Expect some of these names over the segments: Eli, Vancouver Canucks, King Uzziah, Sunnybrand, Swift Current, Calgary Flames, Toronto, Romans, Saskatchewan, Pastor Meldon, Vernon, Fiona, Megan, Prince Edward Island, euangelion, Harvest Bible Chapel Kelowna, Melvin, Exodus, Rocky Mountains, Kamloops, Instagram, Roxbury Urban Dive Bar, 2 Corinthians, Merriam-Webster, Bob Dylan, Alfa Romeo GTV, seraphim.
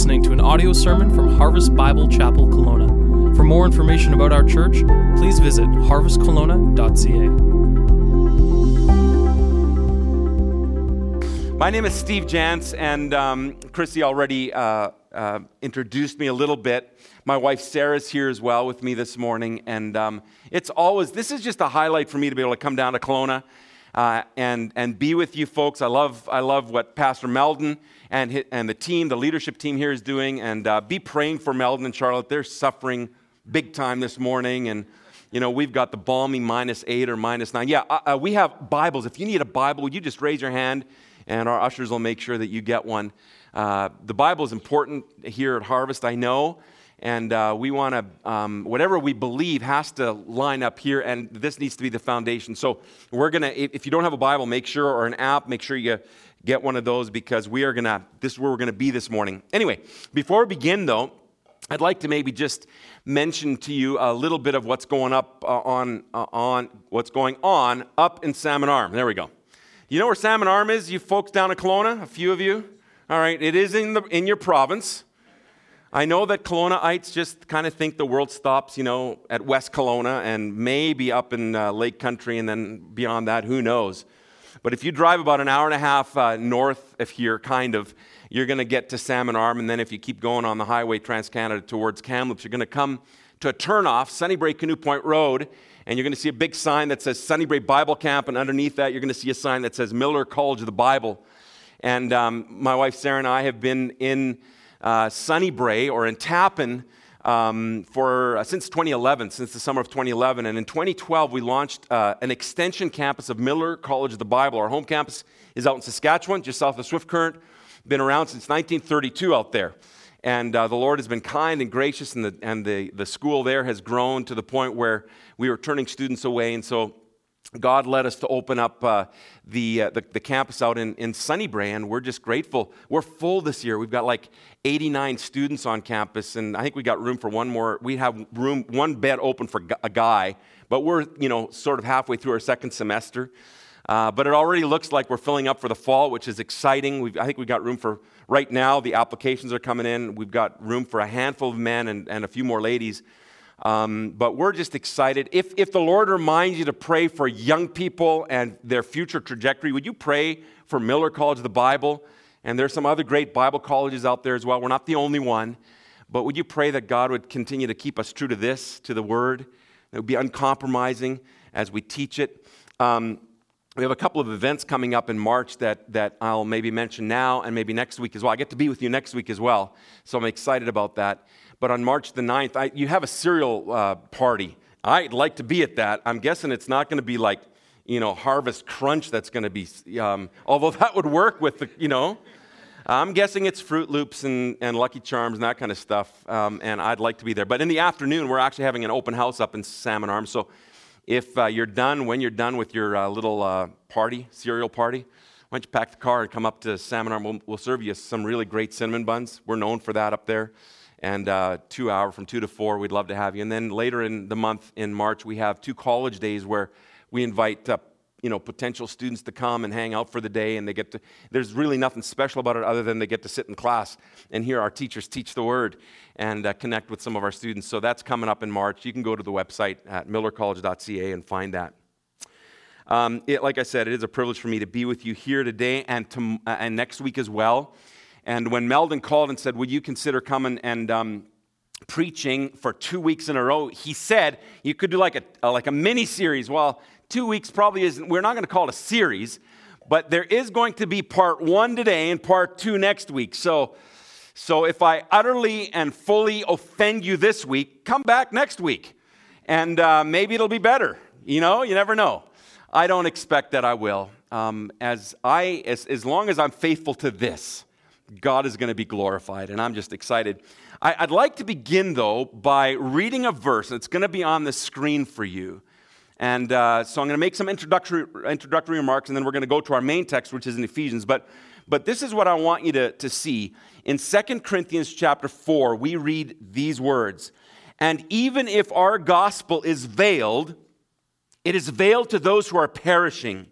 listening to an audio sermon from Harvest Bible Chapel Kelowna. For more information about our church, please visit harvestkelowna.ca. My name is Steve Jantz, and Chrissy already introduced me a little bit. My wife Sarah's here as well with me this morning, and this is just a highlight for me to be able to come down to Kelowna and be with you folks. I love what Pastor Meldon and the team, the leadership team here is doing, and be praying for Melvin and Charlotte. They're suffering big time this morning, and you know we've got the balmy -8 or -9. Yeah, we have Bibles. If you need a Bible, you just raise your hand, and our ushers will make sure that you get one. The Bible is important here at Harvest, I know, and we want to, whatever we believe has to line up here, and this needs to be the foundation. So we're going to, if you don't have a Bible, make sure, or an app, make sure you get one of those, because this is where we're going to be this morning. Anyway, before we begin though, I'd like to maybe just mention to you a little bit of what's going up on what's going on up in Salmon Arm. There we go. You know where Salmon Arm is, you folks down in Kelowna, a few of you? All right, it is in your province. I know that Kelownaites just kind of think the world stops, you know, at West Kelowna and maybe up in Lake Country, and then beyond that, who knows. But if you drive about an hour and a half north of here, kind of, you're going to get to Salmon Arm, and then if you keep going on the highway Trans-Canada towards Kamloops, you're going to come to a turnoff, Sunnybrae Canoe Point Road, and you're going to see a big sign that says Sunnybrae Bible Camp, and underneath that, you're going to see a sign that says Miller College of the Bible. And my wife Sarah and I have been in Sunnybrae, or in Tappan, since the summer of 2011. And in 2012, we launched an extension campus of Miller College of the Bible. Our home campus is out in Saskatchewan, just south of Swift Current. Been around since 1932 out there. And the Lord has been kind and gracious, and the school there has grown to the point where we were turning students away. And so God led us to open up the campus out in Sunnybrae, and we're just grateful. We're full this year. We've got like 89 students on campus, and I think we got room for one more. We have one bed open for a guy, but we're sort of halfway through our second semester. But it already looks like we're filling up for the fall, which is exciting. I think we got room for, right now, the applications are coming in. We've got room for a handful of men and a few more ladies. But we're just excited. If the Lord reminds you to pray for young people and their future trajectory, would you pray for Miller College of the Bible? And there's some other great Bible colleges out there as well. We're not the only one. But would you pray that God would continue to keep us true to this, to the Word? It would be uncompromising as we teach it. We have a couple of events coming up in March that I'll maybe mention now and maybe next week as well. I get to be with you next week as well, so I'm excited about that. But on March the 9th, you have a cereal party. I'd like to be at that. I'm guessing it's not going to be like, Harvest Crunch that's going to be, although that would work with the. I'm guessing it's Fruit Loops and Lucky Charms and that kind of stuff, and I'd like to be there. But in the afternoon, we're actually having an open house up in Salmon Arm, so if you're done with your little cereal party, why don't you pack the car and come up to Salmon Arm. We'll serve you some really great cinnamon buns. We're known for that up there. And from 2 to 4, we'd love to have you. And then later in the month, in March, we have two college days where we invite potential students to come and hang out for the day. And there's really nothing special about it other than they get to sit in class and hear our teachers teach the Word and connect with some of our students. So that's coming up in March. You can go to the website at millercollege.ca and find that. Like I said, it is a privilege for me to be with you here today and next week as well. And when Meldon called and said, would you consider coming and preaching for 2 weeks in a row, he said you could do like a mini-series. Well, 2 weeks probably isn't, we're not going to call it a series, but there is going to be part 1 today and part 2 next week. So if I utterly and fully offend you this week, come back next week, and maybe it'll be better. You never know. I don't expect that I will. As long as I'm faithful to this, God is going to be glorified, and I'm just excited. I'd like to begin, though, by reading a verse that's going to be on the screen for you. And so I'm going to make some introductory remarks, and then we're going to go to our main text, which is in Ephesians. But this is what I want you to see. In 2 Corinthians chapter 4, we read these words, "And even if our gospel is veiled, it is veiled to those who are perishing.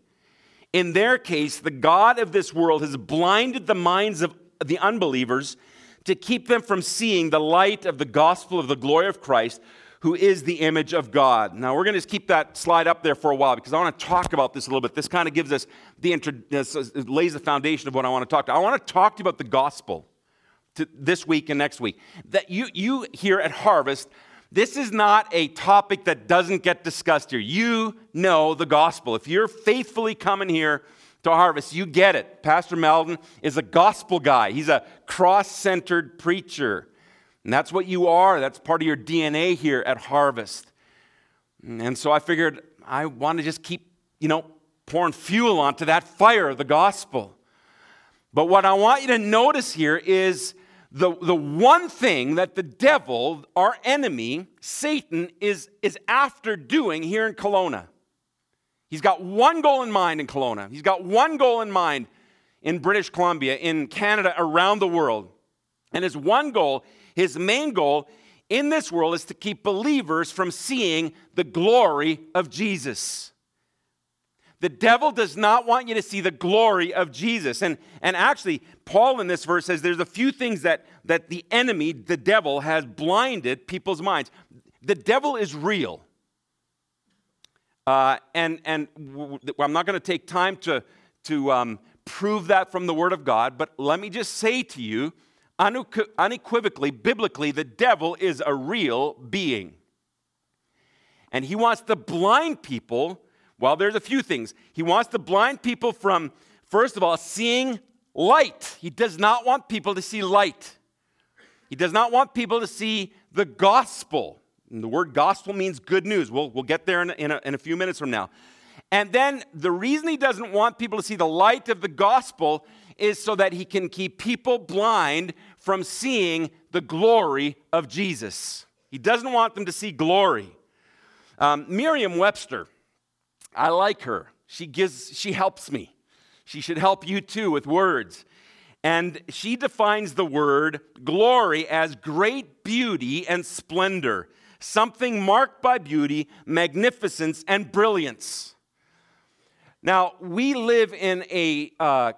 In their case, the God of this world has blinded the minds of the unbelievers to keep them from seeing the light of the gospel of the glory of Christ, who is the image of God. Now, we're going to just keep that slide up there for a while because I want to talk about this a little bit. This kind of gives us the lays the foundation of what I want to talk to. I want to talk to you about the gospel this week and next week. That you here at Harvest, this is not a topic that doesn't get discussed here. You know the gospel. If you're faithfully coming here to Harvest, you get it. Pastor Meldon is a gospel guy. He's a cross-centered preacher. And that's what you are. That's part of your DNA here at Harvest. And so I figured I want to just keep, pouring fuel onto that fire of the gospel. But what I want you to notice here is the one thing that the devil, our enemy, Satan, is after doing here in Kelowna. He's got one goal in mind in Kelowna. He's got one goal in mind in British Columbia, in Canada, around the world. And his one goal, his main goal in this world, is to keep believers from seeing the glory of Jesus. The devil does not want you to see the glory of Jesus. And actually, Paul in this verse says there's a few things that the enemy, the devil, has blinded people's minds. The devil is real. I'm not going to take time to prove that from the Word of God, but let me just say to you, unequivocally, biblically, the devil is a real being. And he wants to blind people. Well, there's a few things. He wants to blind people from, first of all, seeing light. He does not want people to see light. He does not want people to see the gospel. And the word gospel means good news. We'll get there in a few minutes from now. And then the reason he doesn't want people to see the light of the gospel is so that he can keep people blind from seeing the glory of Jesus. He doesn't want them to see glory. Merriam-Webster, I like her. She helps me. She should help you too with words. And she defines the word glory as great beauty and splendor, something marked by beauty, magnificence, and brilliance. Now, we live in a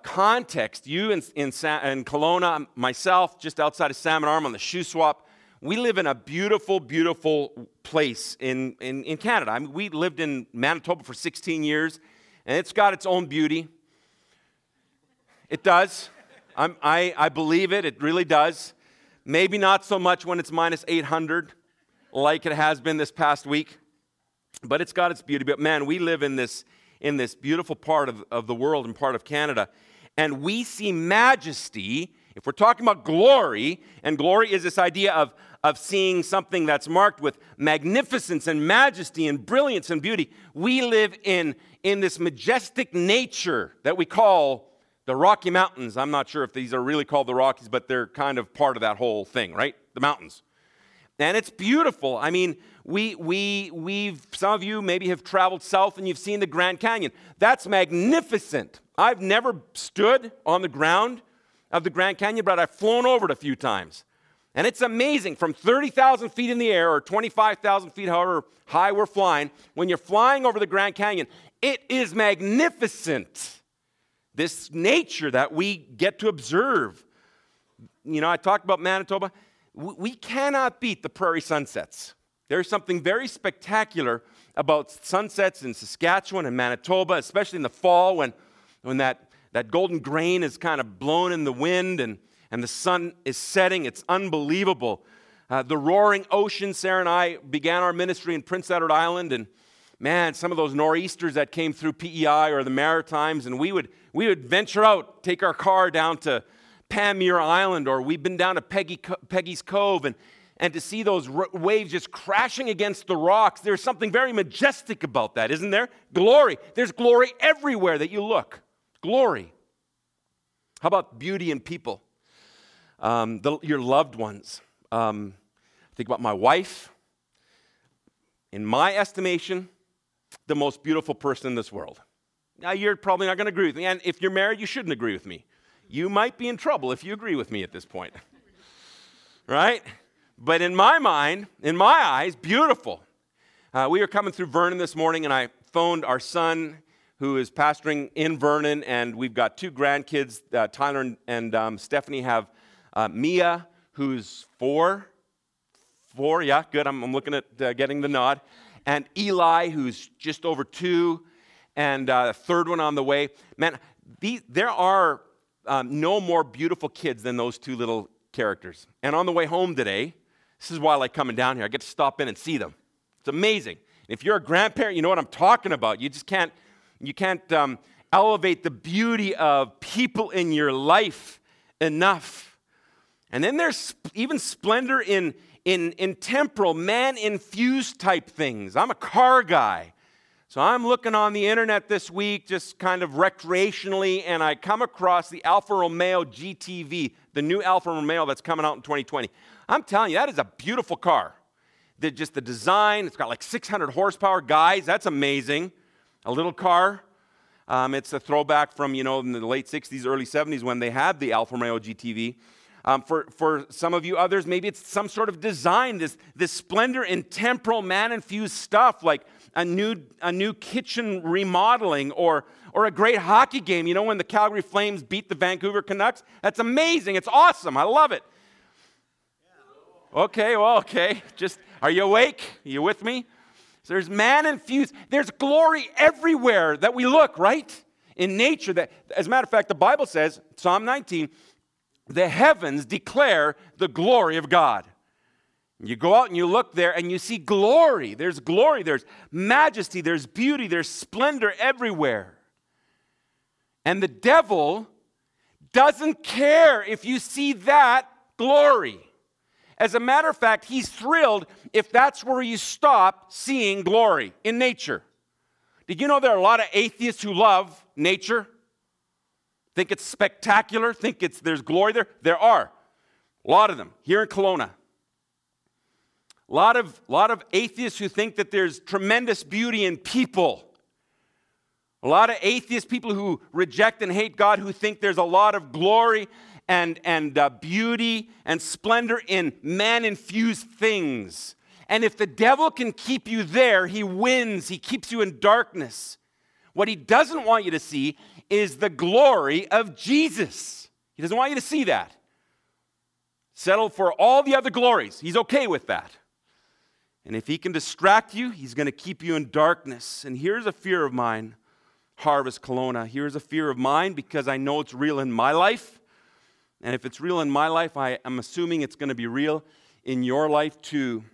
context, you in Kelowna, myself, just outside of Salmon Arm on the shoe swap. We live in a beautiful, beautiful place in Canada. I mean, we lived in Manitoba for 16 years, and it's got its own beauty. It does. I believe it. It really does. Maybe not so much when it's minus 800 like it has been this past week, but it's got its beauty. But man, we live in this beautiful part of the world and part of Canada. And we see majesty. If we're talking about glory, and glory is this idea of seeing something that's marked with magnificence and majesty and brilliance and beauty, we live in this majestic nature that we call the Rocky Mountains. I'm not sure if these are really called the Rockies, but they're kind of part of that whole thing, right? The mountains. And it's beautiful. I mean, we've some of you maybe have traveled south and you've seen the Grand Canyon. That's magnificent. I've never stood on the ground of the Grand Canyon, but I've flown over it a few times. And it's amazing, from 30,000 feet in the air or 25,000 feet, however high we're flying, when you're flying over the Grand Canyon, it is magnificent, this nature that we get to observe. I talked about Manitoba. We cannot beat the prairie sunsets. There's something very spectacular about sunsets in Saskatchewan and Manitoba, especially in the fall when that golden grain is kind of blown in the wind and the sun is setting. It's unbelievable. The roaring ocean. Sarah and I began our ministry in Prince Edward Island, and man, some of those nor'easters that came through PEI or the Maritimes, and we would venture out, take our car down to Pamir Island, or we've been down to Peggy's Cove, and to see those waves just crashing against the rocks. There's something very majestic about that, isn't there? Glory. There's glory everywhere that you look. Glory. How about beauty in people? Your loved ones. Think about my wife. In my estimation, the most beautiful person in this world. Now, you're probably not going to agree with me. And if you're married, you shouldn't agree with me. You might be in trouble if you agree with me at this point. Right? But in my mind, in my eyes, beautiful. We were coming through Vernon this morning, and I phoned our son, who is pastoring in Vernon, and we've got two grandkids. Tyler and Stephanie have Mia, who's four, yeah, good, I'm looking at getting the nod, and Eli, who's just over 2, and a third one on the way. Man, there are no more beautiful kids than those 2 little characters. And on the way home today, this is why I like coming down here. I get to stop in and see them. It's amazing. If you're a grandparent, you know what I'm talking about. You just can't elevate the beauty of people in your life enough. And then there's even splendor in temporal, man-infused type things. I'm a car guy. So I'm looking on the internet this week, just kind of recreationally, and I come across the Alfa Romeo GTV, the new Alfa Romeo that's coming out in 2020. I'm telling you, that is a beautiful car. Just the design, it's got like 600 horsepower. Guys, that's amazing. A little car. It's a throwback from, in the late 60s, early 70s when they had the Alfa Romeo GTV. For some of you others, maybe it's some sort of design, this splendor in temporal, man-infused stuff, like a new kitchen remodeling or a great hockey game. When the Calgary Flames beat the Vancouver Canucks? That's amazing. It's awesome. I love it. Okay. Just, are you awake? Are you with me? So there's man-infused. There's glory everywhere that we look, right? In nature. That, as a matter of fact, the Bible says, Psalm 19, the heavens declare the glory of God. You go out and you look there and you see glory. There's glory. There's majesty. There's beauty. There's splendor everywhere. And the devil doesn't care if you see that glory. As a matter of fact, he's thrilled if that's where you stop seeing glory in nature. Did you know there are a lot of atheists who love nature? Think it's spectacular, there's glory there? There are. A lot of them here in Kelowna. A lot of atheists who think that there's tremendous beauty in people. A lot of atheist people who reject and hate God who think there's a lot of glory and beauty and splendor in man-infused things. And if the devil can keep you there, he wins. He keeps you in darkness. What he doesn't want you to see is the glory of Jesus. He doesn't want you to see that. Settle for all the other glories. He's okay with that. And if he can distract you, he's going to keep you in darkness. And here's a fear of mine, Harvest Kelowna. Here's a fear of mine because I know it's real in my life. And if it's real in my life, I am assuming it's going to be real in your life too,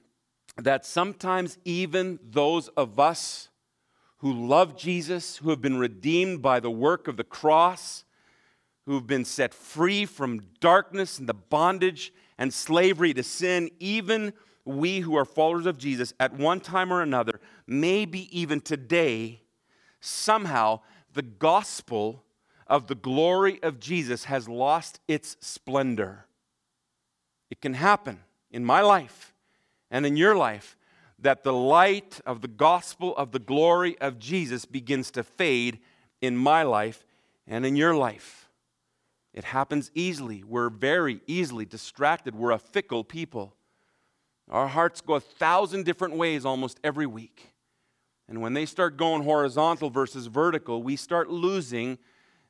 that sometimes even those of us who love Jesus, who have been redeemed by the work of the cross, who have been set free from darkness and the bondage and slavery to sin, even we who are followers of Jesus at one time or another, maybe even today, somehow the gospel of the glory of Jesus has lost its splendor. It can happen in my life and in your life that the light of the gospel of the glory of Jesus begins to fade in my life and in your life. It happens easily. We're very easily distracted. We're a fickle people. Our hearts go 1,000 different ways almost every week. And when they start going horizontal versus vertical, we start losing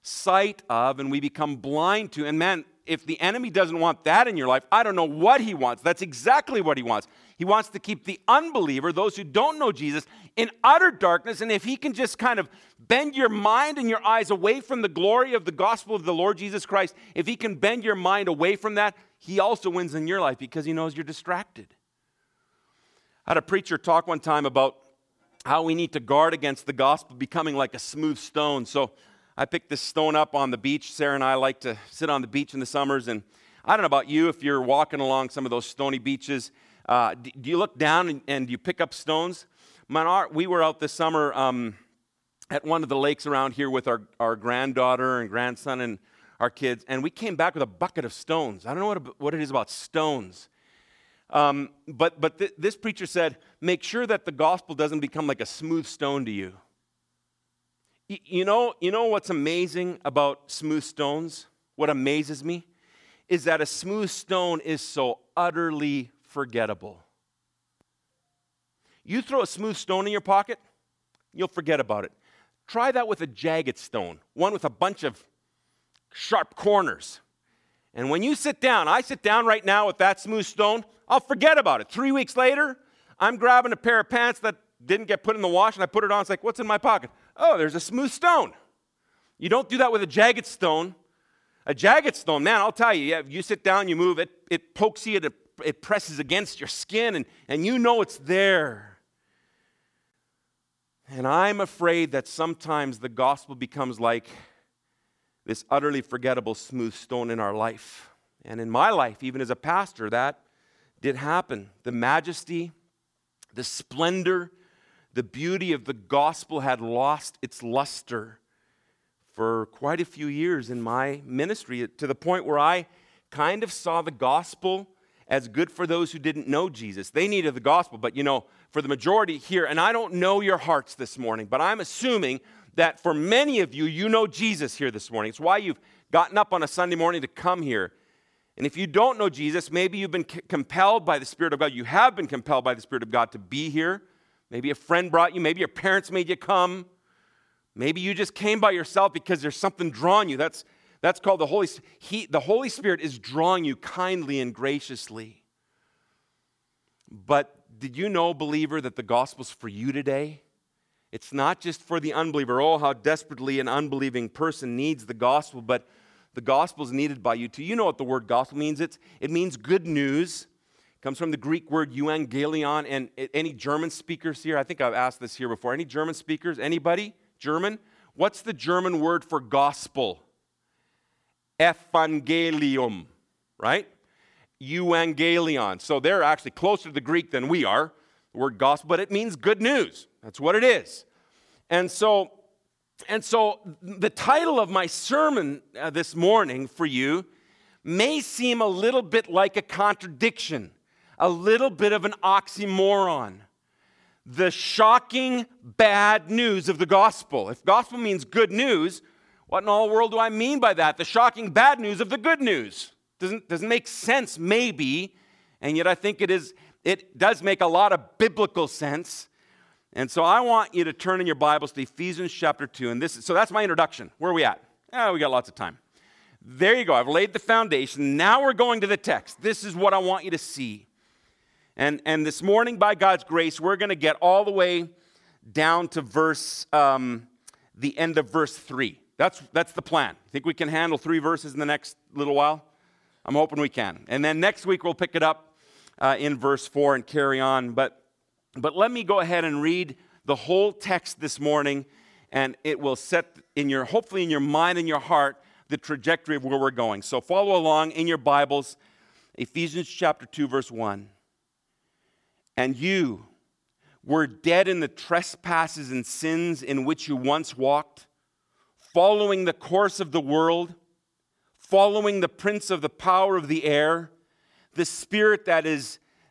sight of, and we become blind to. And man, if the enemy doesn't want that in your life, I don't know what he wants. That's exactly what he wants. He wants to keep the unbeliever, those who don't know Jesus, in utter darkness. And if he can just kind of bend your mind and your eyes away from the glory of the gospel of the Lord Jesus Christ, if he can bend your mind away from that, he also wins in your life because he knows you're distracted. I had a preacher talk one time about how we need to guard against the gospel becoming like a smooth stone. So I picked this stone up on the beach. Sarah and I like to sit on the beach in the summers, and I don't know about you, if you're walking along some of those stony beaches, do you look down and do you pick up stones? We were out this summer at one of the lakes around here with our granddaughter and grandson and our kids, and we came back with a bucket of stones. I don't know what it is about stones. But this preacher said, make sure that the gospel doesn't become like a smooth stone to you. You know what's amazing about smooth stones? What amazes me is that a smooth stone is so utterly forgettable. You throw a smooth stone in your pocket, you'll forget about it. Try that with a jagged stone, one with a bunch of sharp corners. And when you sit down, I sit down right now with that smooth stone, I'll forget about it. 3 weeks later, I'm grabbing a pair of pants that didn't get put in the wash, and I put it on. It's like, what's in my pocket? Oh, there's a smooth stone. You don't do that with a jagged stone. A jagged stone, man, I'll tell you, you sit down, you move, it pokes you, it presses against your skin, and you know it's there. And I'm afraid that sometimes the gospel becomes like this utterly forgettable smooth stone in our life. And in my life, even as a pastor, that did happen. The majesty, the splendor, the beauty of the gospel had lost its luster for quite a few years in my ministry, to the point where I kind of saw the gospel as good for those who didn't know Jesus. They needed the gospel, but for the majority here, and I don't know your hearts this morning, but I'm assuming that for many of you, you know Jesus here this morning. It's why you've gotten up on a Sunday morning to come here. And if you don't know Jesus, maybe you've been compelled by the Spirit of God. You have been compelled by the Spirit of God to be here. Maybe a friend brought you. Maybe your parents made you come. Maybe you just came by yourself because there's something drawing you. That's called the Holy Spirit. The Holy Spirit is drawing you kindly and graciously. But did you know, believer, that the gospel's for you today? It's not just for the unbeliever. Oh, how desperately an unbelieving person needs the gospel, but the gospel is needed by you too. You know what the word gospel means. It means good news. It comes from the Greek word euangelion. And any German speakers here? I think I've asked this here before. Any German speakers? Anybody? German? What's the German word for gospel? Evangelium, right? Euangelion. So they're actually closer to the Greek than we are, the word gospel, but it means good news. That's what it is. And so the title of my sermon this morning for you may seem a little bit like a contradiction, a little bit of an oxymoron. The shocking bad news of the gospel. If gospel means good news, what in all the world do I mean by that? The shocking bad news of the good news. Doesn't make sense, maybe, and yet I think it does make a lot of biblical sense. And so I want you to turn in your Bibles to Ephesians chapter 2. So that's my introduction. Where are we at? We got lots of time. There you go. I've laid the foundation. Now we're going to the text. This is what I want you to see. And this morning, by God's grace, we're going to get all the way down to the end of verse 3. That's the plan. Think we can handle 3 verses in the next little while? I'm hoping we can. And then next week, we'll pick it up in verse 4 and carry on. But let me go ahead and read the whole text this morning, and it will set hopefully in your mind and your heart, the trajectory of where we're going. So follow along in your Bibles, Ephesians chapter 2, verse 1. And you were dead in the trespasses and sins in which you once walked, following the course of the world, following the prince of the power of the air, the spirit that is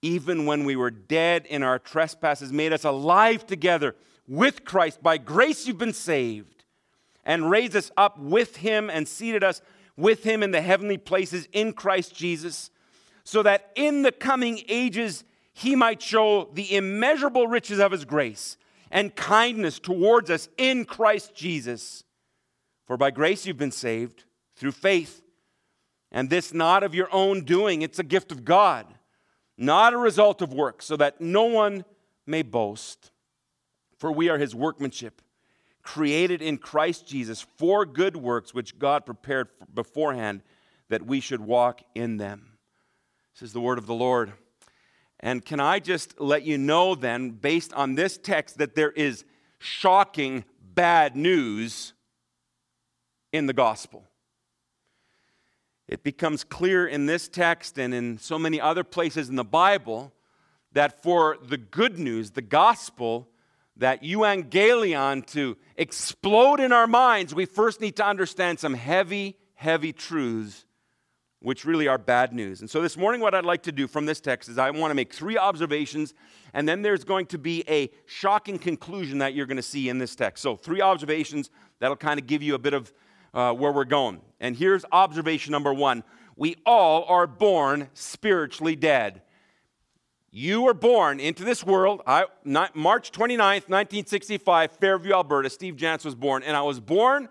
even when we were dead in our trespasses, made us alive together with Christ. By grace you've been saved, and raised us up with Him and seated us with Him in the heavenly places in Christ Jesus, so that in the coming ages He might show the immeasurable riches of His grace and kindness towards us in Christ Jesus. For by grace you've been saved through faith, and this not of your own doing. It's a gift of God, not a result of works, so that no one may boast. For we are His workmanship, created in Christ Jesus for good works, which God prepared beforehand that we should walk in them. This is the word of the Lord. And can I just let you know then, based on this text, that there is shocking bad news in the gospel. It becomes clear in this text and in so many other places in the Bible that for the good news, the gospel, that euangelion to explode in our minds, we first need to understand some heavy, heavy truths which really are bad news. And so this morning what I'd like to do from this text is I want to make three observations, and then there's going to be a shocking conclusion that you're going to see in this text. So three observations that'll kind of give you a bit of where we're going. And here's observation number one. We all are born spiritually dead. You were born into this world. March 29th, 1965, Fairview, Alberta, Steve Jantz was born, and I was born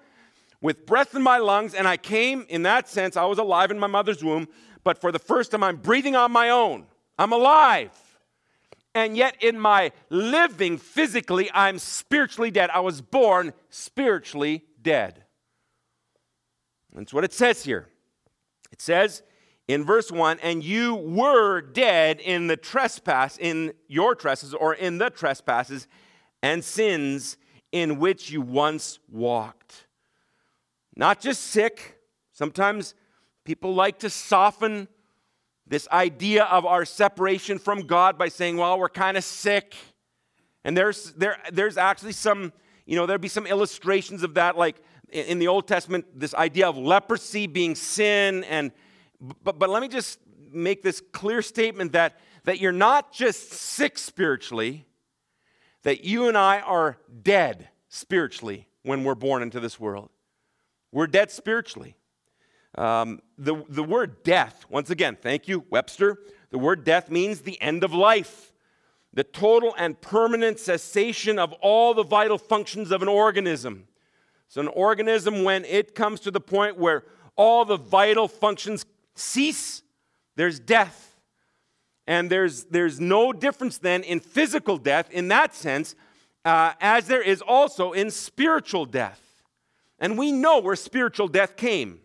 with breath in my lungs, and I came, in that sense, I was alive in my mother's womb, but for the first time, I'm breathing on my own. I'm alive. And yet, in my living physically, I'm spiritually dead. I was born spiritually dead. That's what it says here. It says in verse 1, and you were dead in the trespass, in your trespasses, or in the trespasses and sins in which you once walked. Not just sick. Sometimes people like to soften this idea of our separation from God by saying, well, we're kind of sick. And there's actually some, there'd be some illustrations of that, like in the Old Testament, this idea of leprosy being sin. But let me just make this clear statement that you're not just sick spiritually, that you and I are dead spiritually when we're born into this world. We're dead spiritually. The word death, once again, thank you, Webster. The word death means the end of life, the total and permanent cessation of all the vital functions of an organism. So an organism, when it comes to the point where all the vital functions cease, there's death. And there's no difference then in physical death in that sense, as there is also in spiritual death. And we know where spiritual death came.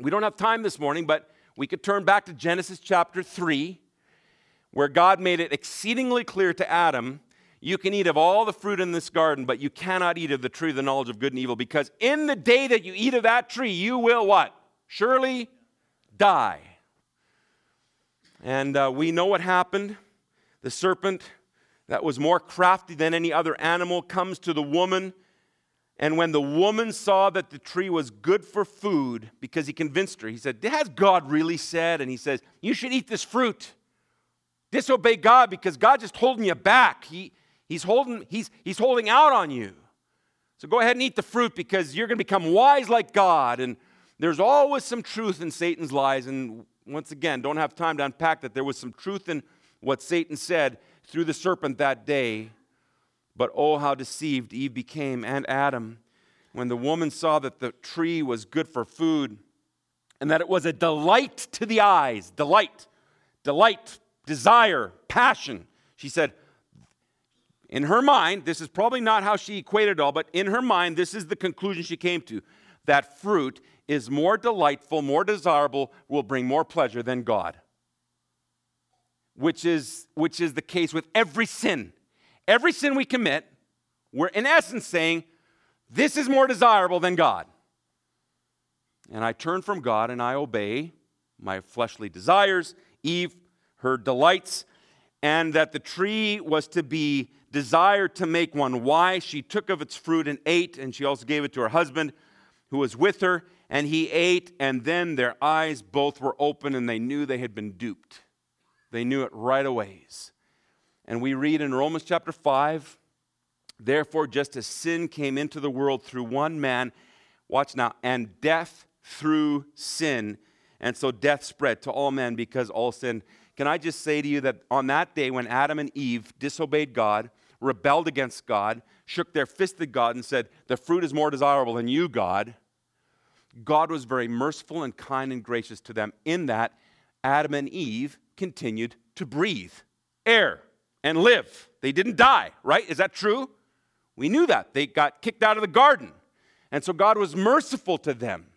We don't have time this morning, but we could turn back to Genesis chapter 3, where God made it exceedingly clear to Adam, you can eat of all the fruit in this garden, but you cannot eat of the tree of the knowledge of good and evil, because in the day that you eat of that tree, you will what? Surely die. And we know what happened. The serpent that was more crafty than any other animal comes to the woman. And when the woman saw that the tree was good for food, because he convinced her, he said, has God really said? And he says, you should eat this fruit. Disobey God, because God's just holding you back. He's holding out on you. So go ahead and eat the fruit, because you're going to become wise like God. And there's always some truth in Satan's lies. And once again, don't have time to unpack that. There was some truth in what Satan said through the serpent that day. But oh, how deceived Eve became, and Adam, when the woman saw that the tree was good for food and that it was a delight to the eyes. Delight, desire, passion. She said, in her mind, this is probably not how she equated it all, but in her mind, this is the conclusion she came to, that fruit is more delightful, more desirable, will bring more pleasure than God, which is the case with every sin. Every sin we commit, we're in essence saying, this is more desirable than God. And I turn from God and I obey my fleshly desires, Eve, her delights, and that the tree was to be desired to make one wise. She took of its fruit and ate, and she also gave it to her husband who was with her, and he ate, and then their eyes both were open, and they knew they had been duped. They knew it right away. And we read in Romans chapter 5, therefore, just as sin came into the world through one man, watch now, and death through sin. And so death spread to all men because all sinned. Can I just say to you that on that day when Adam and Eve disobeyed God, rebelled against God, shook their fist at God and said, the fruit is more desirable than you, God. God was very merciful and kind and gracious to them in that Adam and Eve continued to breathe air and live. They didn't die, right? Is that true? We knew that. They got kicked out of the garden. And so God was merciful to them.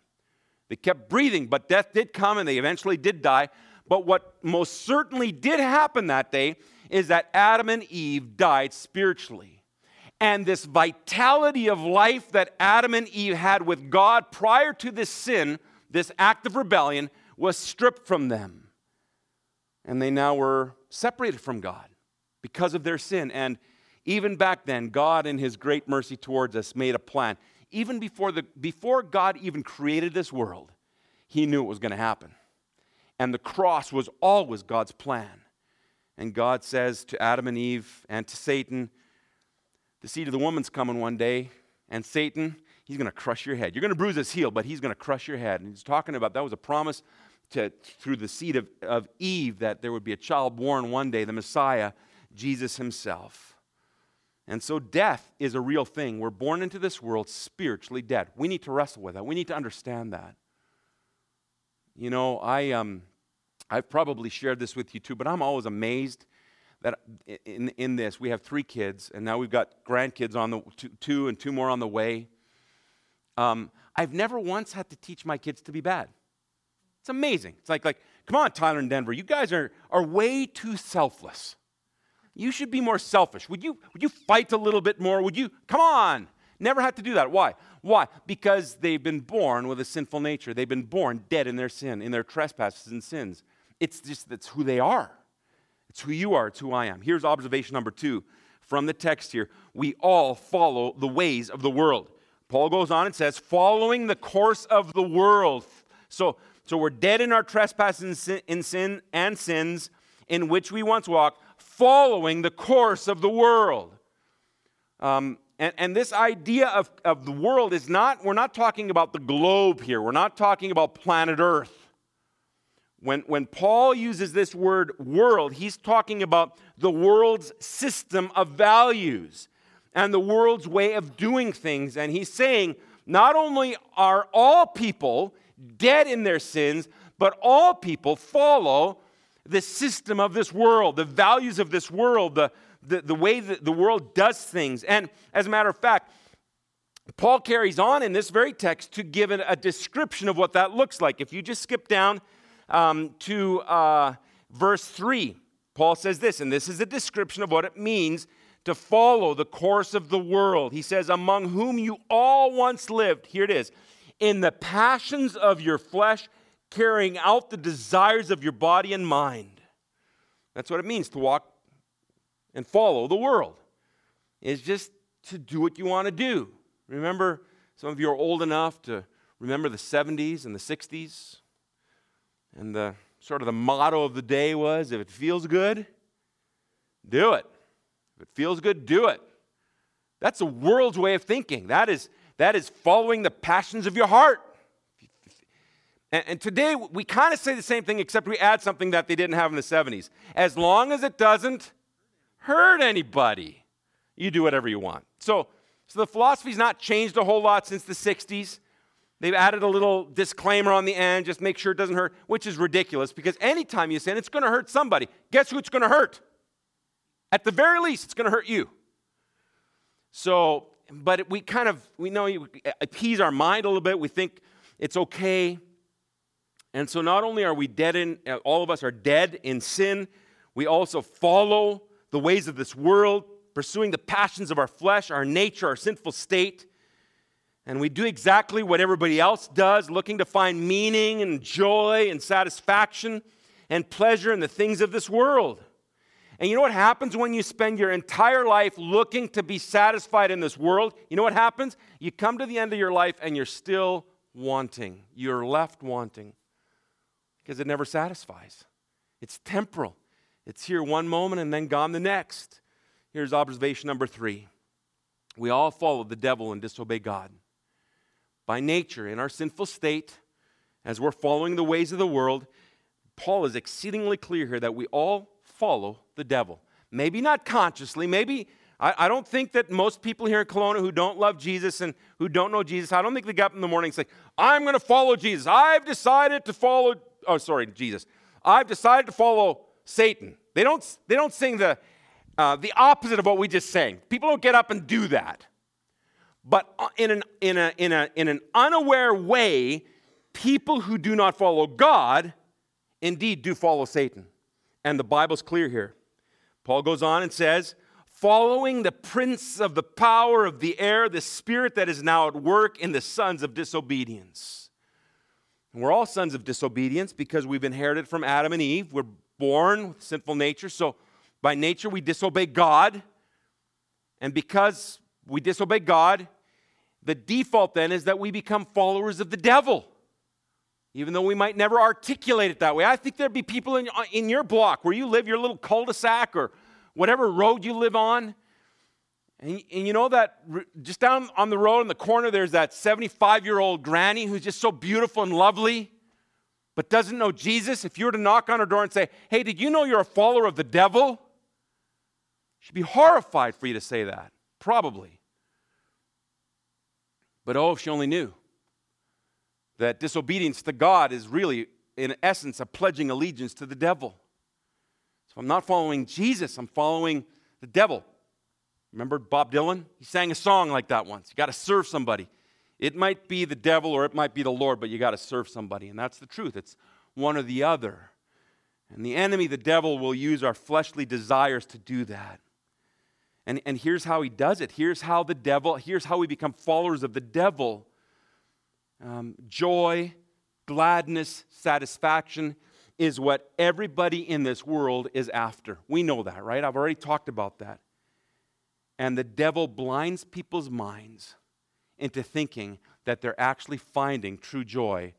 They kept breathing, but death did come and they eventually did die. But what most certainly did happen that day is that Adam and Eve died spiritually. And this vitality of life that Adam and Eve had with God prior to this sin, this act of rebellion, was stripped from them. And they now were separated from God because of their sin. And even back then, God in his great mercy towards us made a plan. Even before God even created this world, he knew it was going to happen. and the cross was always God's plan. And God says to Adam and Eve and to Satan, the seed of the woman's coming one day, and Satan, he's going to crush your head. You're going to bruise his heel, but he's going to crush your head. And he's talking about, that was a promise through the seed of Eve, that there would be a child born one day, the Messiah, Jesus himself. And so death is a real thing. We're born into this world spiritually dead. We need to wrestle with that. We need to understand that. You know, I've probably shared this with you too, but I'm always amazed that in this, we have 3 kids, and now we've got grandkids on the 2 and 2 more on the way. I've never once had to teach my kids to be bad. It's amazing. It's like, come on, Tyler and Denver, you guys are way too selfless. You should be more selfish. Would you fight a little bit more? Would you? Come on. Never had to do that. Why? Because they've been born with a sinful nature. They've been born dead in their sin, in their trespasses and sins. It's just, that's who they are. It's who you are. It's who I am. Here's observation number 2 from the text here. We all follow the ways of the world. Paul goes on and says, following the course of the world. So we're dead in our trespasses and sins in which we once walked, following the course of the world. And this idea of the world is not, we're not talking about the globe here. We're not talking about planet Earth. When Paul uses this word world, he's talking about the world's system of values and the world's way of doing things. And he's saying, not only are all people dead in their sins, but all people follow the system of this world, the values of this world, the way that the world does things. And as a matter of fact, Paul carries on in this very text to give a description of what that looks like. If you just skip down to verse 3, Paul says this, and this is a description of what it means to follow the course of the world. He says, among whom you all once lived, here it is, in the passions of your flesh, carrying out the desires of your body and mind. That's what it means to walk and follow the world. It's just to do what you want to do. Remember, some of you are old enough to remember the 70s and the 60s. And the sort of the motto of the day was, if it feels good, do it. If it feels good, do it. That's the world's way of thinking. That is following the passions of your heart. And today, we kind of say the same thing, except we add something that they didn't have in the 70s. As long as it doesn't hurt anybody, you do whatever you want. So the philosophy's not changed a whole lot since the 60s. They've added a little disclaimer on the end, just make sure it doesn't hurt, which is ridiculous, because anytime you sin, it's going to hurt somebody. Guess who it's going to hurt? At the very least, it's going to hurt you. So, but we appease our mind a little bit. We think it's okay. And so not only are we dead in, all of us are dead in sin, we also follow the ways of this world, pursuing the passions of our flesh, our nature, our sinful state. And we do exactly what everybody else does, looking to find meaning and joy and satisfaction and pleasure in the things of this world. And you know what happens when you spend your entire life looking to be satisfied in this world? You know what happens? You come to the end of your life and you're still wanting. You're left wanting. Because it never satisfies. It's temporal. It's here one moment and then gone the next. Here's observation number 3. We all follow the devil and disobey God. By nature, in our sinful state, as we're following the ways of the world, Paul is exceedingly clear here that we all follow the devil. Maybe not consciously. Maybe, I don't think that most people here in Kelowna who don't love Jesus and who don't know Jesus, I don't think they get up in the morning and say, I'm going to follow Jesus. I've decided to follow Satan. They don't sing the opposite of what we just sang. People don't get up and do that. But in an unaware way, people who do not follow God indeed do follow Satan. And the Bible's clear here. Paul goes on and says, following the prince of the power of the air, the spirit that is now at work in the sons of disobedience. And we're all sons of disobedience because we've inherited from Adam and Eve. We're born with sinful nature, so by nature we disobey God. And because we disobey God, the default then is that we become followers of the devil. even though we might never articulate it that way. I think there'd be people in your block where you live, your little cul-de-sac or whatever road you live on. And you know that just down on the road in the corner, there's that 75-year-old granny who's just so beautiful and lovely, but doesn't know Jesus. If you were to knock on her door and say, hey, did you know you're a follower of the devil? She'd be horrified for you to say that, probably. But oh, if she only knew that disobedience to God is really, in essence, a pledging allegiance to the devil. So I'm not following Jesus, I'm following the devil. Remember Bob Dylan? He sang a song like that once. You got to serve somebody. It might be the devil or it might be the Lord, but you got to serve somebody. And that's the truth. It's one or the other. And the enemy, the devil, will use our fleshly desires to do that. And here's how he does it. Here's how we become followers of the devil. Joy, gladness, satisfaction is what everybody in this world is after. We know that, right? I've already talked about that. And the devil blinds people's minds into thinking that they're actually finding true joy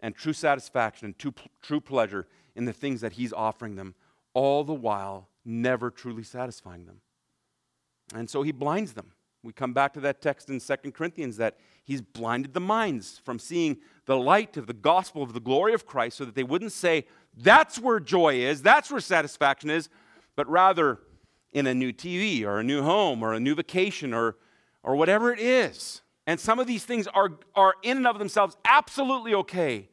and true satisfaction and true pleasure in the things that he's offering them, all the while never truly satisfying them. And so he blinds them. We come back to that text in 2 Corinthians that he's blinded the minds from seeing the light of the gospel of the glory of Christ so that they wouldn't say, that's where joy is, that's where satisfaction is, but rather in a new TV or a new home or a new vacation or whatever it is. And some of these things are in and of themselves absolutely okay.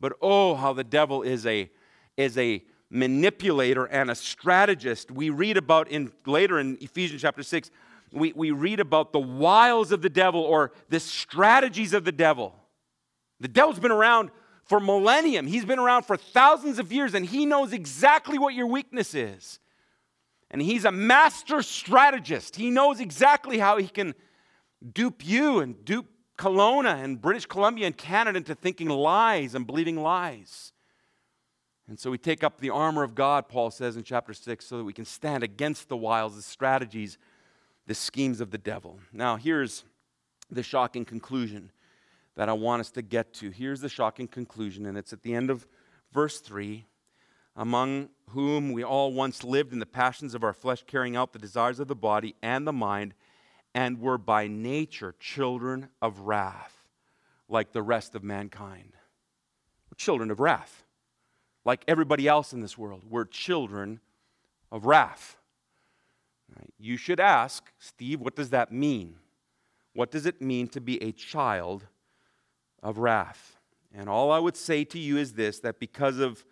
But oh, how the devil is a manipulator and a strategist. We read about later in Ephesians chapter 6, we read about the wiles of the devil or the strategies of the devil. The devil's been around for millennium. He's been around for thousands of years, and he knows exactly what your weakness is. And he's a master strategist. He knows exactly how he can dupe you and dupe Kelowna and British Columbia and Canada into thinking lies and believing lies. And so we take up the armor of God, Paul says in chapter 6, so that we can stand against the wiles, the strategies, the schemes of the devil. Now, here's the shocking conclusion that I want us to get to. Here's the shocking conclusion, and it's at the end of verse 3. Among whom we all once lived in the passions of our flesh, carrying out the desires of the body and the mind, and were by nature children of wrath, like the rest of mankind. We're children of wrath. Like everybody else in this world, we're children of wrath. Right? You should ask, Steve, what does that mean? What does it mean to be a child of wrath? And all I would say to you is this, that because of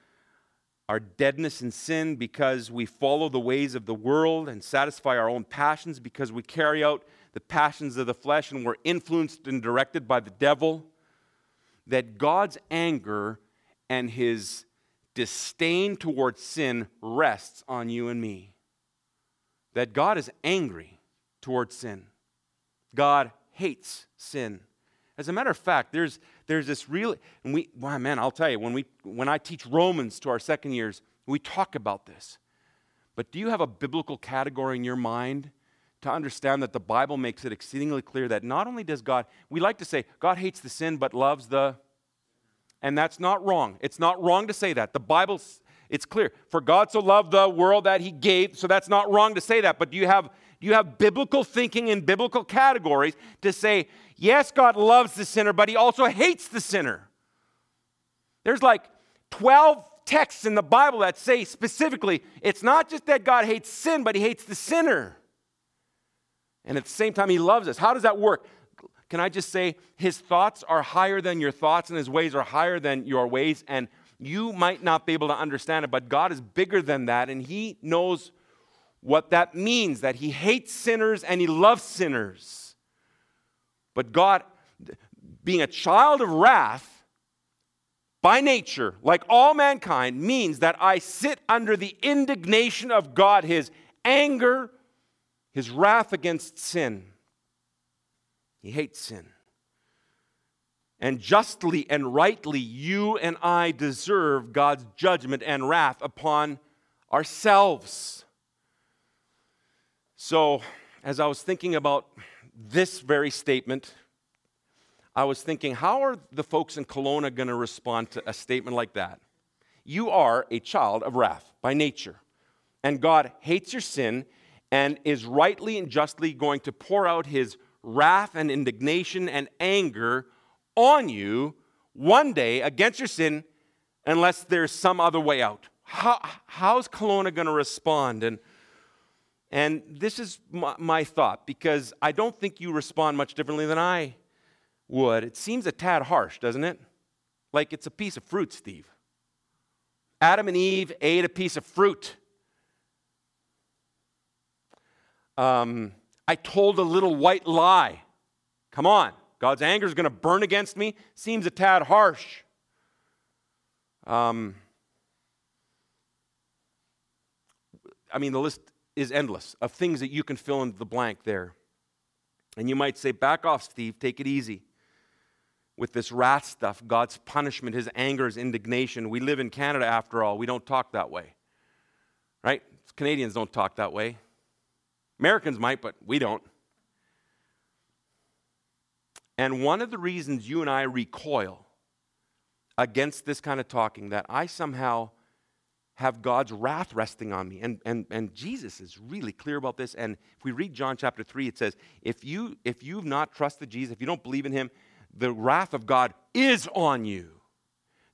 our deadness in sin, because we follow the ways of the world and satisfy our own passions, because we carry out the passions of the flesh and we're influenced and directed by the devil, that God's anger and his disdain towards sin rests on you and me. That God is angry towards sin. God hates sin. As a matter of fact, there's this really, and I'll tell you, when I teach Romans to our second years, we talk about this. But do you have a biblical category in your mind to understand that the Bible makes it exceedingly clear that not only does God, we like to say, God hates the sin but loves the, and that's not wrong. It's not wrong to say that. The Bible, it's clear. For God so loved the world that he gave, so that's not wrong to say that. But do you have biblical thinking in biblical categories to say, yes, God loves the sinner, but he also hates the sinner. There's like 12 texts in the Bible that say specifically, it's not just that God hates sin, but he hates the sinner. And at the same time, he loves us. How does that work? Can I just say, his thoughts are higher than your thoughts, and his ways are higher than your ways, and you might not be able to understand it, but God is bigger than that, and he knows what that means, that he hates sinners and he loves sinners. But God, being a child of wrath by nature, like all mankind, means that I sit under the indignation of God, his anger, his wrath against sin. He hates sin. And justly and rightly, you and I deserve God's judgment and wrath upon ourselves. So, as I was thinking about this very statement, I was thinking, how are the folks in Kelowna going to respond to a statement like that? You are a child of wrath by nature, and God hates your sin and is rightly and justly going to pour out his wrath and indignation and anger on you one day against your sin unless there's some other way out. How's Kelowna going to respond? And this is my thought, because I don't think you respond much differently than I would. It seems a tad harsh, doesn't it? Like it's a piece of fruit, Steve. Adam and Eve ate a piece of fruit. I told a little white lie. Come on. God's anger is going to burn against me. Seems a tad harsh. The list is endless of things that you can fill in the blank there. And you might say, back off, Steve. Take it easy with this wrath stuff, God's punishment, his anger, his indignation. We live in Canada, after all. We don't talk that way, right? Canadians don't talk that way. Americans might, but we don't. And one of the reasons you and I recoil against this kind of talking, that I somehow have God's wrath resting on me. And Jesus is really clear about this. And if we read John chapter 3, it says, if you've not trusted Jesus, if you don't believe in him, the wrath of God is on you.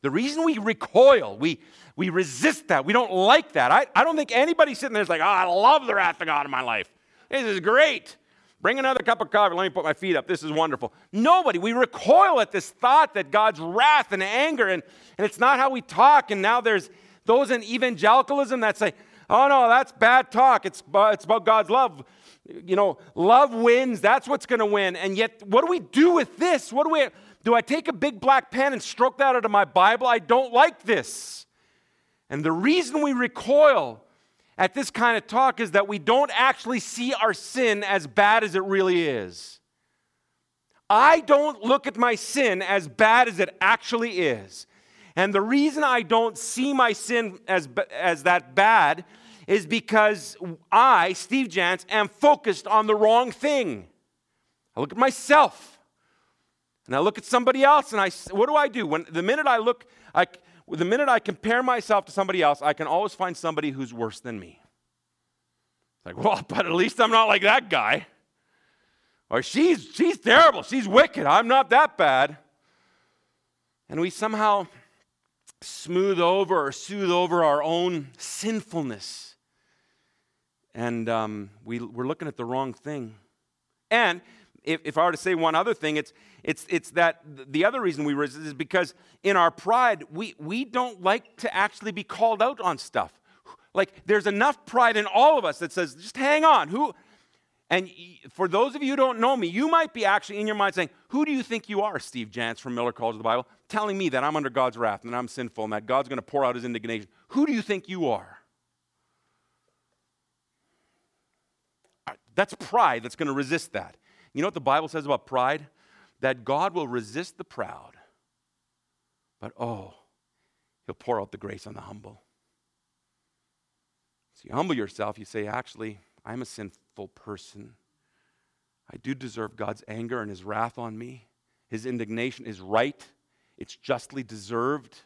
The reason we recoil, we resist that, we don't like that. I don't think anybody sitting there is like, oh, I love the wrath of God in my life. This is great. Bring another cup of coffee. Let me put my feet up. This is wonderful. Nobody. We recoil at this thought that God's wrath and anger, and it's not how we talk. And now there's those in evangelicalism that say, oh, no, that's bad talk. It's about God's love. You know, love wins. That's what's going to win. And yet, what do we do with this? What do we do? I take a big black pen and stroke that out of my Bible? I don't like this. And the reason we recoil at this kind of talk is that we don't actually see our sin as bad as it really is. I don't look at my sin as bad as it actually is. And the reason I don't see my sin as that bad is because I, Steve Jantz, am focused on the wrong thing. I look at myself, and I look at somebody else, and what do I do? The minute I compare myself to somebody else, I can always find somebody who's worse than me. It's like, well, but at least I'm not like that guy. Or she's terrible, she's wicked, I'm not that bad. And we somehow smooth over or soothe over our own sinfulness. And we're looking at the wrong thing. And if I were to say one other thing, it's that the other reason we resist is because in our pride, we don't like to actually be called out on stuff. Like, there's enough pride in all of us that says, just hang on. And for those of you who don't know me, you might be actually in your mind saying, who do you think you are, Steve Jantz from Miller College of the Bible, telling me that I'm under God's wrath and I'm sinful and that God's going to pour out his indignation? Who do you think you are? That's pride that's going to resist that. You know what the Bible says about pride? That God will resist the proud, but he'll pour out the grace on the humble. So you humble yourself, you say, actually, I'm a sinful person. I do deserve God's anger and his wrath on me. His indignation is right. It's justly deserved.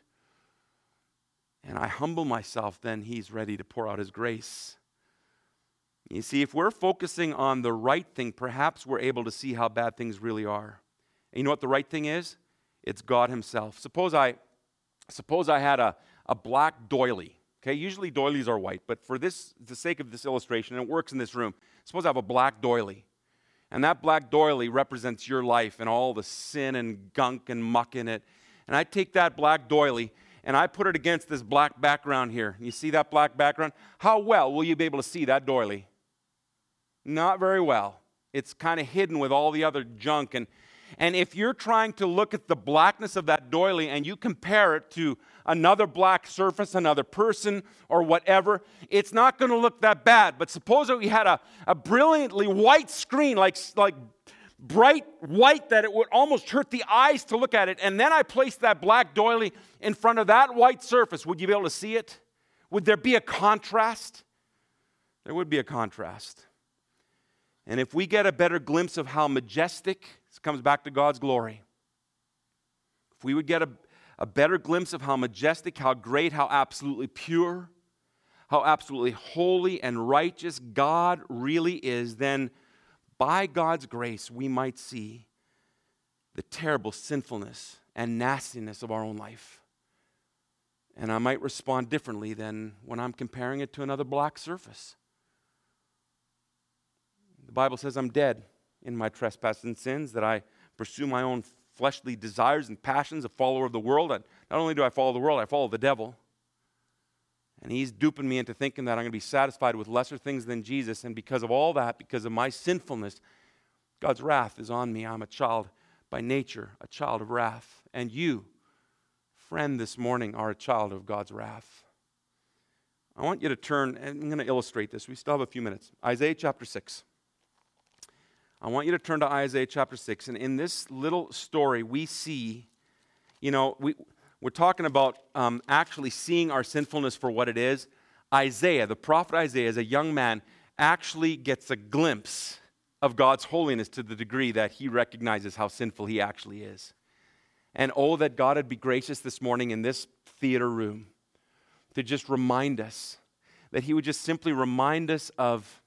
And I humble myself, then he's ready to pour out his grace. You see, if we're focusing on the right thing, perhaps we're able to see how bad things really are. And you know what the right thing is? It's God himself. Suppose I had a black doily. Okay, usually doilies are white, but for the sake of this illustration, and it works in this room, suppose I have a black doily. And that black doily represents your life and all the sin and gunk and muck in it. And I take that black doily and I put it against this black background here. You see that black background? How well will you be able to see that doily? Not very well. It's kind of hidden with all the other junk. And if you're trying to look at the blackness of that doily and you compare it to another black surface, another person, or whatever, it's not going to look that bad. But suppose that we had a brilliantly white screen, like bright white, that it would almost hurt the eyes to look at it, and then I placed that black doily in front of that white surface. Would you be able to see it? Would there be a contrast? There would be a contrast. And if we get a better glimpse of how majestic, this comes back to God's glory, If we would get a better glimpse of how majestic, how great, how absolutely pure, how absolutely holy and righteous God really is, then by God's grace, we might see the terrible sinfulness and nastiness of our own life. And I might respond differently than when I'm comparing it to another black surface. The Bible says I'm dead in my trespasses and sins, that I pursue my own fleshly desires and passions, a follower of the world. And not only do I follow the world, I follow the devil. And he's duping me into thinking that I'm going to be satisfied with lesser things than Jesus. And because of all that, because of my sinfulness, God's wrath is on me. I'm a child by nature, a child of wrath. And you, friend, this morning are a child of God's wrath. I want you to turn, and I'm going to illustrate this. We still have a few minutes. Isaiah chapter 6. I want you to turn to Isaiah chapter 6. And in this little story, we see, you know, we're talking about actually seeing our sinfulness for what it is. Isaiah, the prophet Isaiah, as a young man, actually gets a glimpse of God's holiness to the degree that he recognizes how sinful he actually is. And oh, that God would be gracious this morning in this theater room to just remind us, that he would just simply remind us of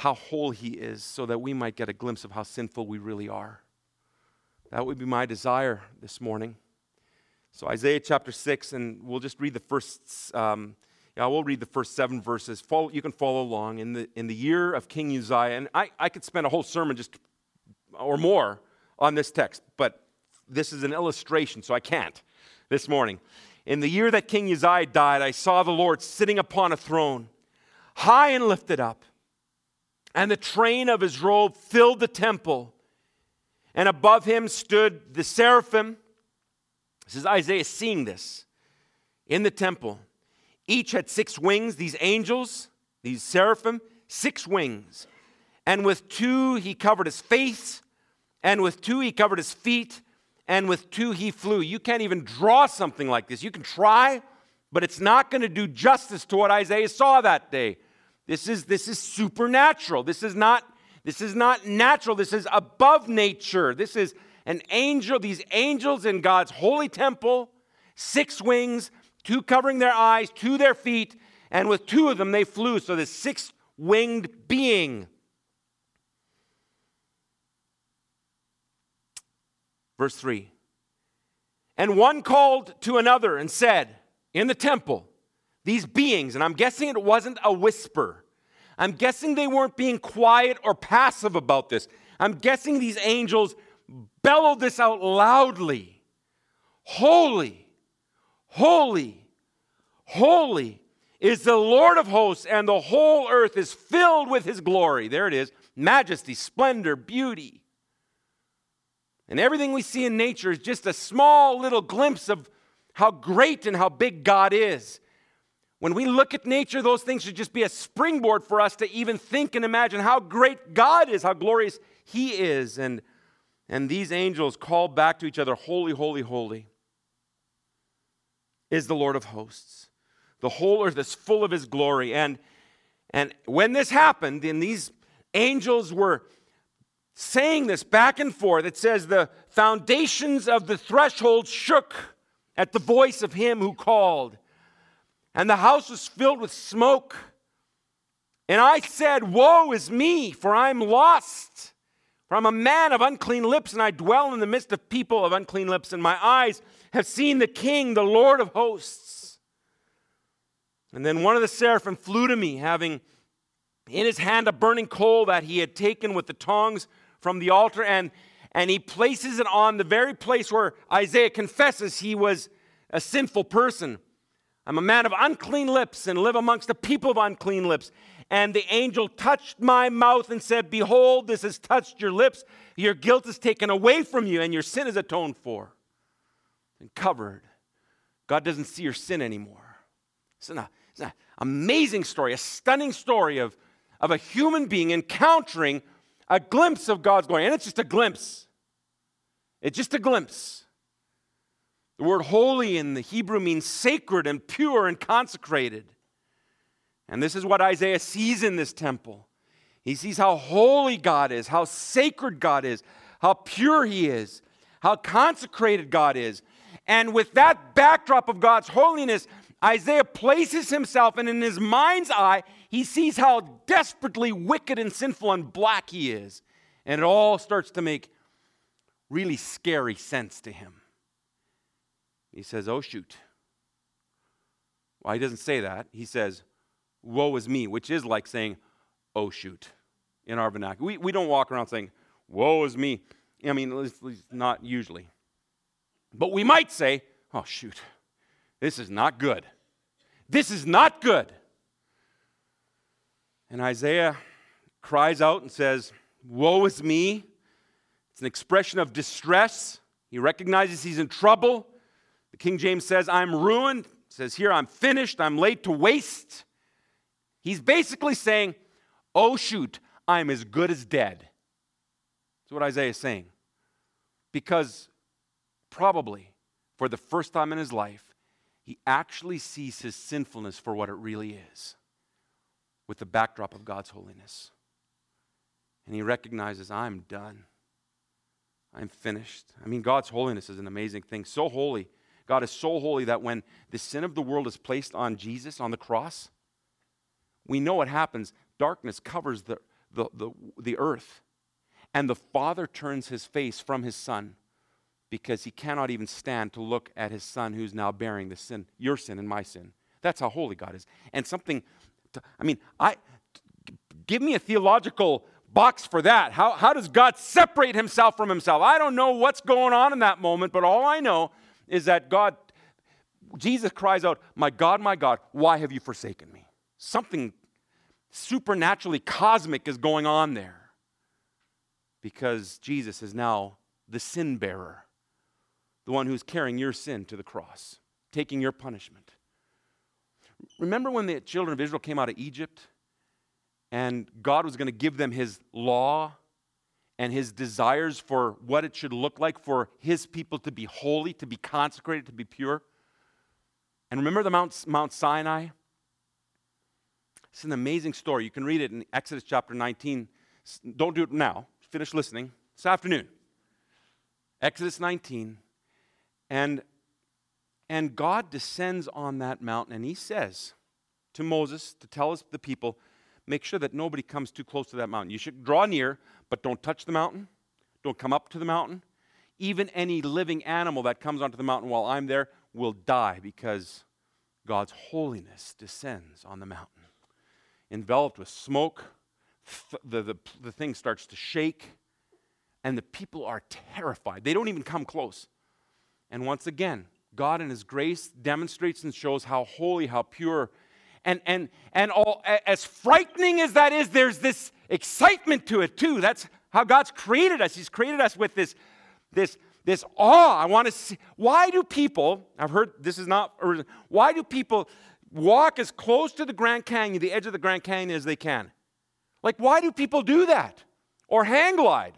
how whole he is so that we might get a glimpse of how sinful we really are. That would be my desire this morning. So Isaiah chapter 6, and we'll just read the first, we'll read the first 7 verses. You can follow along. In the year of King Uzziah, and I could spend a whole sermon just or more on this text, but this is an illustration, so I can't this morning. In the year that King Uzziah died, I saw the Lord sitting upon a throne, high and lifted up, and the train of his robe filled the temple. And above him stood the seraphim. This is Isaiah seeing this in the temple. Each had 6 wings, these angels, these seraphim, 6 wings. And with 2 he covered his face, and with 2 he covered his feet, and with 2 he flew. You can't even draw something like this. You can try, but it's not going to do justice to what Isaiah saw that day. This is supernatural. This is not natural. This is above nature. This is an angel. These angels in God's holy temple, 6 wings, 2 covering their eyes, 2 their feet, and with 2 of them they flew. So this 6-winged being. Verse 3. And one called to another and said, in the temple, these beings, and I'm guessing it wasn't a whisper. I'm guessing they weren't being quiet or passive about this. I'm guessing these angels bellowed this out loudly. Holy, holy, holy is the Lord of hosts, and the whole earth is filled with his glory. There it is. Majesty, splendor, beauty. And everything we see in nature is just a small little glimpse of how great and how big God is. When we look at nature, those things should just be a springboard for us to even think and imagine how great God is, how glorious he is. And these angels call back to each other, holy, holy, holy is the Lord of hosts. The whole earth is full of his glory. And when this happened, and these angels were saying this back and forth, it says the foundations of the threshold shook at the voice of him who called. And the house was filled with smoke. And I said, woe is me, for I am lost. For I am a man of unclean lips, and I dwell in the midst of people of unclean lips. And my eyes have seen the King, the Lord of hosts. And then one of the seraphim flew to me, having in his hand a burning coal that he had taken with the tongs from the altar. And he places it on the very place where Isaiah confesses he was a sinful person. I'm a man of unclean lips and live amongst the people of unclean lips. And the angel touched my mouth and said, behold, this has touched your lips. Your guilt is taken away from you and your sin is atoned for and covered. God doesn't see your sin anymore. It's an amazing story, a stunning story of a human being encountering a glimpse of God's glory. And it's just a glimpse. It's just a glimpse. The word holy in the Hebrew means sacred and pure and consecrated. And this is what Isaiah sees in this temple. He sees how holy God is, how sacred God is, how pure he is, how consecrated God is. And with that backdrop of God's holiness, Isaiah places himself, and in his mind's eye, he sees how desperately wicked and sinful and black he is. And it all starts to make really scary sense to him. He says, oh, shoot. Well, he doesn't say that. He says, woe is me, which is like saying, oh, shoot, in our vernacular. We don't walk around saying, woe is me. I mean, at least not usually. But we might say, oh, shoot, this is not good. This is not good. And Isaiah cries out and says, woe is me. It's an expression of distress. He recognizes he's in trouble. The King James says, I'm ruined. It says here, I'm finished. I'm laid to waste. He's basically saying, oh, shoot, I'm as good as dead. That's what Isaiah is saying. Because probably for the first time in his life, he actually sees his sinfulness for what it really is, with the backdrop of God's holiness. And he recognizes, I'm done. I'm finished. I mean, God's holiness is an amazing thing. So holy. God is so holy that when the sin of the world is placed on Jesus on the cross, we know what happens. Darkness covers the earth. And the Father turns his face from his Son because he cannot even stand to look at his Son who's now bearing the sin, your sin and my sin. That's how holy God is. And something... give me a theological box for that. How does God separate himself from himself? I don't know what's going on in that moment, but all I know is that God, Jesus cries out, my God, why have you forsaken me? Something supernaturally cosmic is going on there because Jesus is now the sin bearer, the one who's carrying your sin to the cross, taking your punishment. Remember when the children of Israel came out of Egypt and God was going to give them his law and his desires for what it should look like for his people to be holy, to be consecrated, to be pure? And remember the Mount Sinai? It's an amazing story. You can read it in Exodus chapter 19. Don't do it now. Finish listening. This afternoon. Exodus 19. And God descends on that mountain, and he says to Moses to tell the people, make sure that nobody comes too close to that mountain. You should draw near, but don't touch the mountain. Don't come up to the mountain. Even any living animal that comes onto the mountain while I'm there will die because God's holiness descends on the mountain. Enveloped with smoke, the thing starts to shake, and the people are terrified. They don't even come close. And once again, God in his grace demonstrates and shows how holy, how pure, and all as frightening as that is, there's this excitement to it too. That's how God's created us. He's created us with this awe. I want to see, why do people, I've heard this is not, why do people walk as close to the Grand Canyon, the edge of the Grand Canyon as they can? Like, why do people do that? Or hang glide?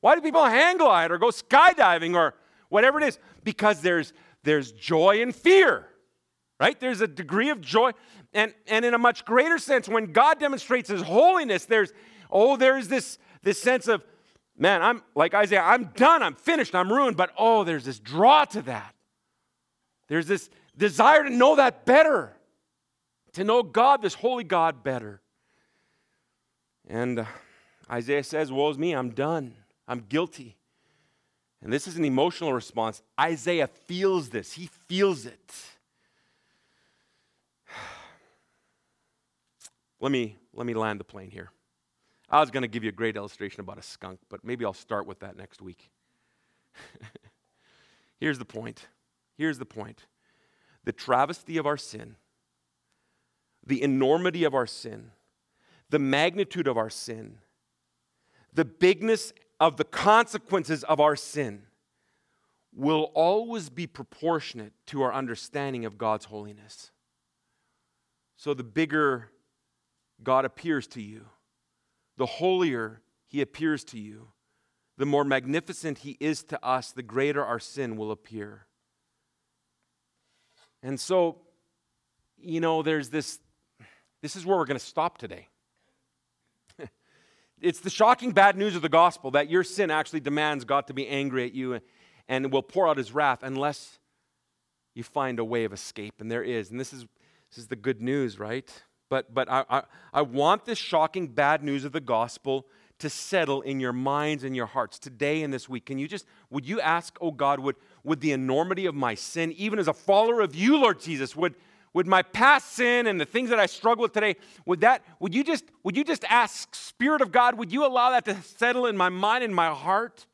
Why do people hang glide or go skydiving or whatever it is? Because there's joy and fear, right? There's a degree of joy. And in a much greater sense, when God demonstrates his holiness, there's this sense of, man, I'm like Isaiah, I'm done, I'm finished, I'm ruined. But, oh, there's this draw to that. There's this desire to know that better, to know God, this holy God, better. And Isaiah says, woe is me, I'm done, I'm guilty. And this is an emotional response. Isaiah feels this. He feels it. Let me land the plane here. I was going to give you a great illustration about a skunk, but maybe I'll start with that next week. Here's the point. Here's the point. The travesty of our sin, the enormity of our sin, the magnitude of our sin, the bigness of the consequences of our sin will always be proportionate to our understanding of God's holiness. So the bigger God appears to you, the holier he appears to you, the more magnificent he is to us, the greater our sin will appear. And so, you know, there's this is where we're going to stop today. It's the shocking bad news of the gospel that your sin actually demands God to be angry at you and will pour out his wrath unless you find a way of escape. And there is. And this is the good news, right? But I want this shocking bad news of the gospel to settle in your minds and your hearts today and this week. Would you ask, oh God, would the enormity of my sin, even as a follower of you, Lord Jesus, would my past sin and the things that I struggle with today, would you just ask, Spirit of God, would you allow that to settle in my mind and my heart?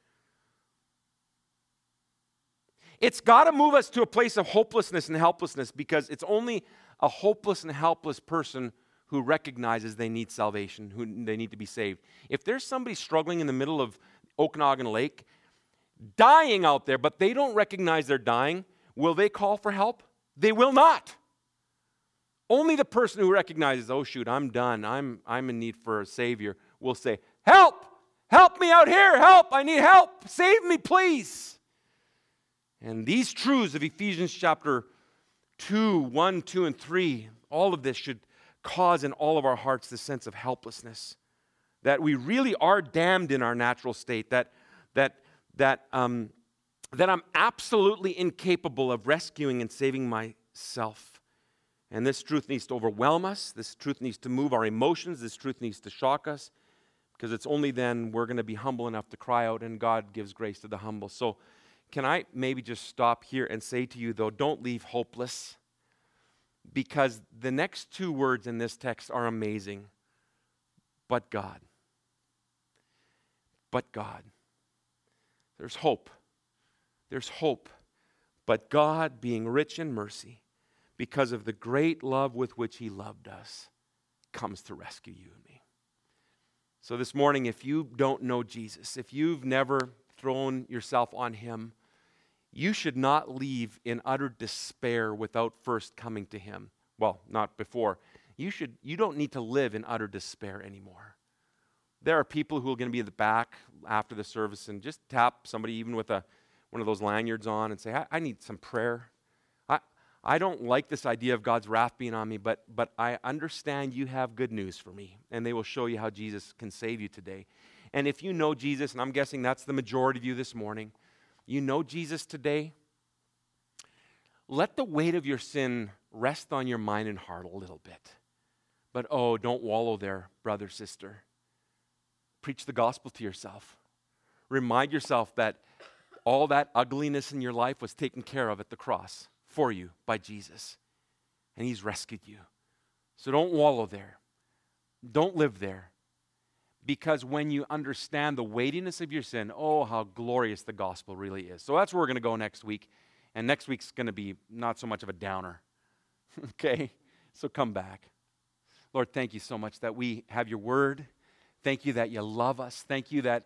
It's got to move us to a place of hopelessness and helplessness, because it's only a hopeless and helpless person who recognizes they need salvation, who they need to be saved. If there's somebody struggling in the middle of Okanagan Lake, dying out there, but they don't recognize they're dying, will they call for help? They will not. Only the person who recognizes, oh shoot, I'm done, I'm in need for a Savior, will say, help! Help me out here! Help! I need help! Save me, please! And these truths of Ephesians chapter 2, 1, 2, and 3, all of this should cause in all of our hearts the sense of helplessness, that we really are damned in our natural state, that I'm absolutely incapable of rescuing and saving myself. And this truth needs to overwhelm us. This truth needs to move our emotions. This truth needs to shock us, because it's only then we're going to be humble enough to cry out, and God gives grace to the humble. So can I maybe just stop here and say to you, though, don't leave hopeless, because the next two words in this text are amazing. But God. But God. There's hope. There's hope. But God, being rich in mercy, because of the great love with which he loved us, comes to rescue you and me. So this morning, if you don't know Jesus, if you've never thrown yourself on him, you should not leave in utter despair without first coming to him. Well, not before. You don't need to live in utter despair anymore. There are people who are going to be in the back after the service and just tap somebody, even with one of those lanyards on, and say, I need some prayer. I don't like this idea of God's wrath being on me, but I understand you have good news for me. And they will show you how Jesus can save you today. And if you know Jesus, and I'm guessing that's the majority of you this morning, you know Jesus today, let the weight of your sin rest on your mind and heart a little bit. But oh, don't wallow there, brother, sister. Preach the gospel to yourself. Remind yourself that all that ugliness in your life was taken care of at the cross for you by Jesus. And he's rescued you. So don't wallow there. Don't live there. Because when you understand the weightiness of your sin, oh, how glorious the gospel really is. So that's where we're going to go next week. And next week's going to be not so much of a downer. Okay? So come back. Lord, thank you so much that we have your word. Thank you that you love us. Thank you that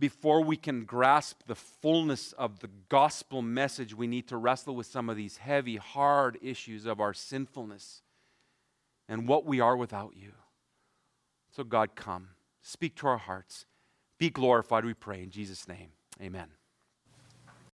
before we can grasp the fullness of the gospel message, we need to wrestle with some of these heavy, hard issues of our sinfulness and what we are without you. So God, come. Speak to our hearts. Be glorified, we pray in Jesus' name. Amen.